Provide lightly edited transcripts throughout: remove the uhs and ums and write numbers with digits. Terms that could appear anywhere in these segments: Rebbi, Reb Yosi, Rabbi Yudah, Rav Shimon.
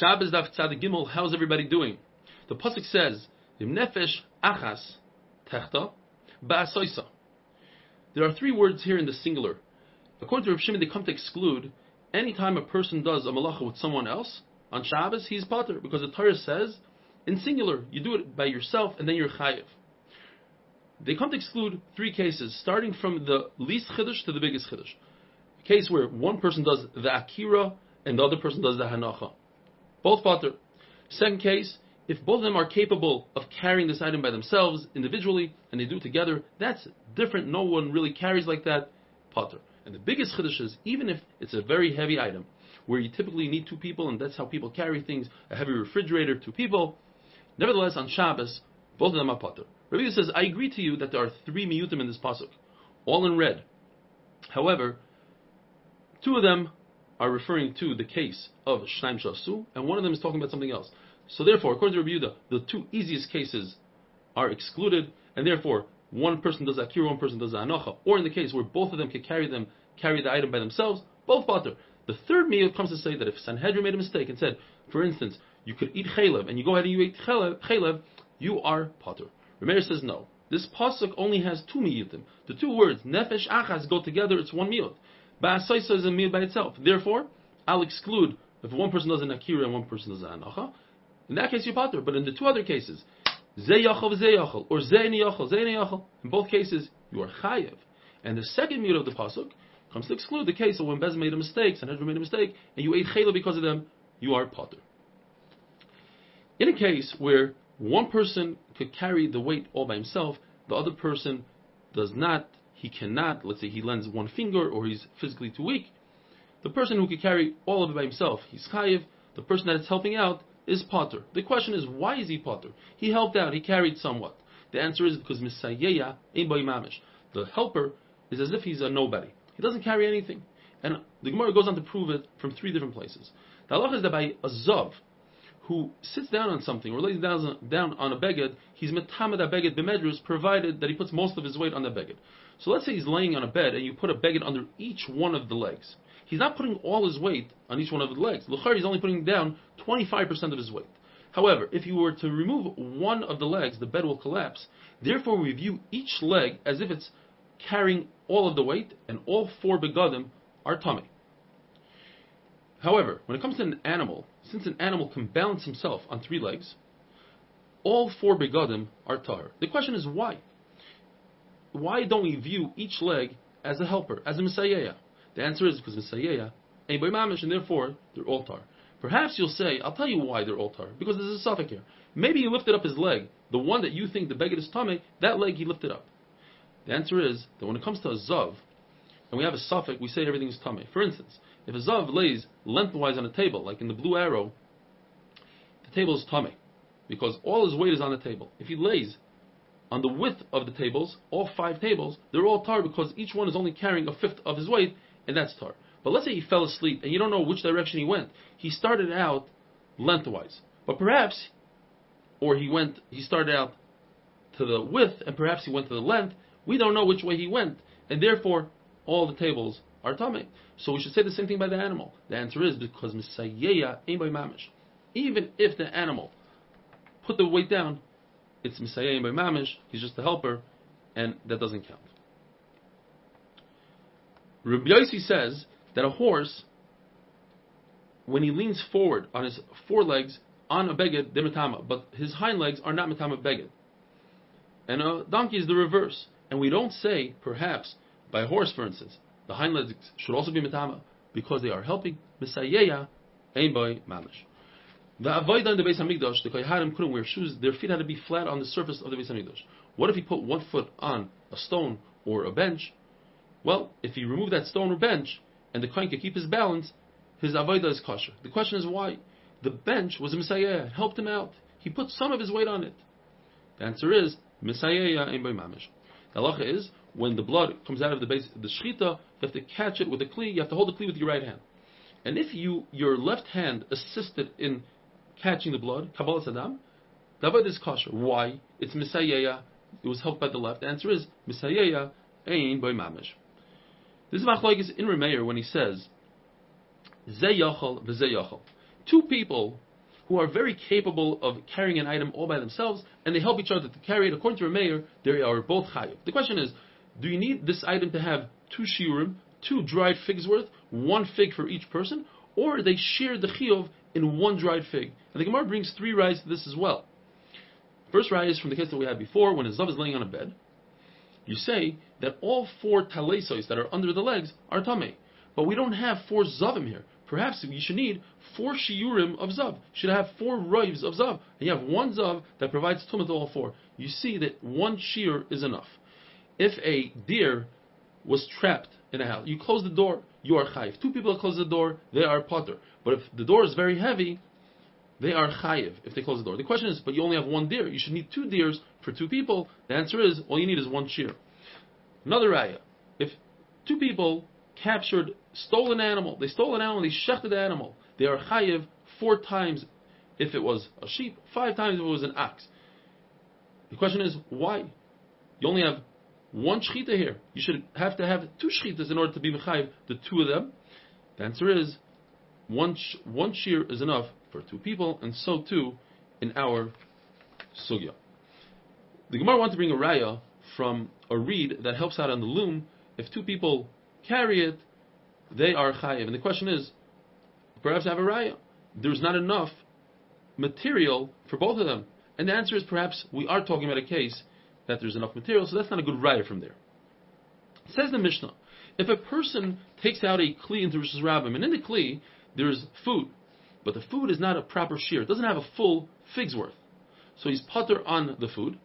Shabbos Daf Tzad Gimel. How's everybody doing? The pasuk says, "Im nefesh achas techta ba'asoisa." There are three words here in the singular. According to Rav Shimon, they come to exclude any time a person does a malacha with someone else on Shabbos, he's pater, because the Torah says in singular you do it by yourself and then you're chayev. They come to exclude three cases, starting from the least chiddush to the biggest chiddush. A case where one person does the akira and the other person does the hanacha. Both pater. Second case, if both of them are capable of carrying this item by themselves, individually, and they do it together, that's different. No one really carries like that. Pater. And the biggest chiddush is, even if it's a very heavy item, where you typically need two people, and that's how people carry things, a heavy refrigerator, two people, nevertheless, on Shabbos, both of them are pater. Rebbi says, I agree to you that there are three miyutim in this pasuk, all in red. However, two of them are referring to the case of Shnaim Shasu, and one of them is talking about something else. So therefore, according to Rabbi Yudah, the two easiest cases are excluded, and therefore, one person does Akira, one person does Anocha, or in the case where both of them can carry the item by themselves, both pater. The third miyut comes to say that if Sanhedrin made a mistake and said, for instance, you could eat chalev, and you go ahead and you eat chalev, you are pater. Rameir says no. This pasuk only has two miyutim. The two words, nefesh achas, go together, it's one miyut. Ba'asaisa is a miyut by itself. Therefore, I'll exclude if one person does an Akira and one person does an Anocha. In that case, you're pater. But in the two other cases, Zeyachal, or Zeyni Yachal, in both cases, you are Chayev. And the second mute of the pasuk comes to exclude the case of when Bez made a mistake, Sanhedrin made a mistake, and you ate Chayla because of them, you are pater. In a case where one person could carry the weight all by himself, the other person does not, he cannot, let's say he lends one finger or he's physically too weak, the person who could carry all of it by himself, he's Chayev. The person that is helping out is pater. The question is, why is he pater? He helped out, he carried somewhat. The answer is because misayeya ein bo mamish. The helper is as if he's a nobody. He doesn't carry anything. And the Gemara goes on to prove it from three different places. The halacha is that by a zav, who sits down on something, or lays down on a beged, he's metamed a beged b'medrus, provided that he puts most of his weight on the beged. So let's say he's laying on a bed, and you put a beged under each one of the legs. He's not putting all his weight on each one of the legs. L'chari is only putting down 25% of his weight. However, if you were to remove one of the legs, the bed will collapse. Therefore, we view each leg as if it's carrying all of the weight, and all four begadim are tummy. However, when it comes to an animal, since an animal can balance himself on three legs, all four begadim are tahor. The question is why? Why don't we view each leg as a helper, as a misayeya? The answer is because misayeya ain't by mamish, and therefore they're all tahor. Perhaps you'll say, I'll tell you why they're all tahor, because there's a suffix here. Maybe he lifted up his leg, the one that you think the beged is tameh, that leg he lifted up. The answer is that when it comes to a zav, and we have a suffix, we say everything is tameh. For instance, if a zav lays lengthwise on a table, like in the blue arrow, the table is tameh, because all his weight is on the table. If he lays on the width of the tables, all five tables, they're all tar, because each one is only carrying a fifth of his weight, and that's tar. But let's say he fell asleep, and you don't know which direction he went. He started out lengthwise, but perhaps, or he started out to the width, and perhaps he went to the length. We don't know which way he went, and therefore, all the tables are tameh. So we should say the same thing by the animal. The answer is because misayeya ein by mamish. Even if the animal put the weight down, it's misayeya ein by mamish. He's just a helper, and that doesn't count. Reb Yosi says that a horse, when he leans forward on his forelegs on a beged, they're metama, but his hind legs are not metama beged. And a donkey is the reverse. And we don't say, perhaps, by a horse, for instance, the hind legs should also be metama because they are helping. Misayeya ein by mamish. The avodah in the Beis Hamikdash, the kohanim couldn't wear shoes; their feet had to be flat on the surface of the Beis Hamikdash. What if he put one foot on a stone or a bench? Well, if he removed that stone or bench and the kohen could keep his balance, his avodah is kosher. The question is why? The bench was a misayeya, helped him out. He put some of his weight on it. The answer is misayeya ein by mamish. The halacha is, when the blood comes out of the base, the shechita, you have to catch it with a kli, you have to hold the kli with your right hand. And if your left hand assisted in catching the blood, Kabbalah Saddam, the avodah is kosher. Why? It's misayeya, it was helped by the left. The answer is, misayeya ein by mamish. This is machlokes in Rameir when he says, Zeh yachal v'zeh yachal. two people who are very capable of carrying an item all by themselves, and they help each other to carry it. According to Rameir, they are both chayav. The question is, do you need this item to have two shiurim, two dried figs worth, one fig for each person, or they share the chiyuv in one dried fig? And the Gemara brings three rayas to this as well. First raya is from the case that we had before, when a zav is laying on a bed, you say that all four talesos that are under the legs are tamei. But we don't have four zavim here. Perhaps you should need four shiurim of zav. You should have four roivs of zav. And you have one zav that provides tumah to all four. You see that one shear is enough. If a deer was trapped in a house, you close the door, you are chayiv. Two people close the door, they are potter. But if the door is very heavy, they are chayiv if they close the door. The question is, but you only have one deer. You should need two deers for two people. The answer is, all you need is one shear. Another raya. If two people stole an animal, they shechted the animal, they are chayiv 4 times if it was a sheep, 5 times if it was an ox. The question is, why? You only have one shechita here. You should have to have two shechitas in order to be mechayiv the two of them. The answer is, one shear is enough for two people, and so too in our sugya. The Gemara wants to bring a raya from a reed that helps out on the loom. If two people carry it, they are chayiv. And the question is, perhaps I have a raya. There's not enough material for both of them. And the answer is, perhaps we are talking about a case that there's enough material, so that's not a good raya from there. It says the Mishnah, if a person takes out a kli into Rishus Rabbim, and in the kli there's food, but the food is not a proper shear, it doesn't have a full fig's worth. So he's pater on the food,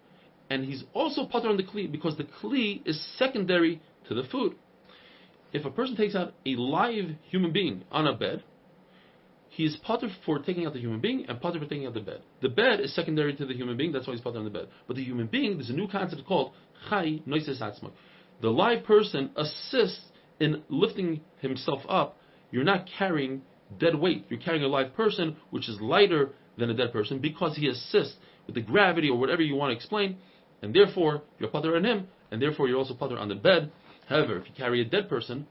and he's also pater on the kli, because the kli is secondary to the food. If a person takes out a live human being on a bed, he is pater for taking out the human being and pater for taking out the bed. The bed is secondary to the human being, that's why he's pater on the bed. But the human being, there's a new concept called chai noises atzma. The live person assists in lifting himself up. You're not carrying dead weight. You're carrying a live person, which is lighter than a dead person, because he assists with the gravity or whatever you want to explain. And therefore, you're pater on him, and therefore you're also pater on the bed. However, if you carry a dead person,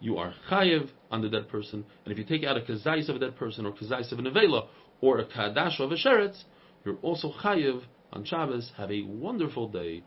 you are chayiv on the dead person. And if you take out a kazais of a dead person, or kazais of a nevela, or a kadash of a sheretz, you're also chayiv on Shabbos. Have a wonderful day.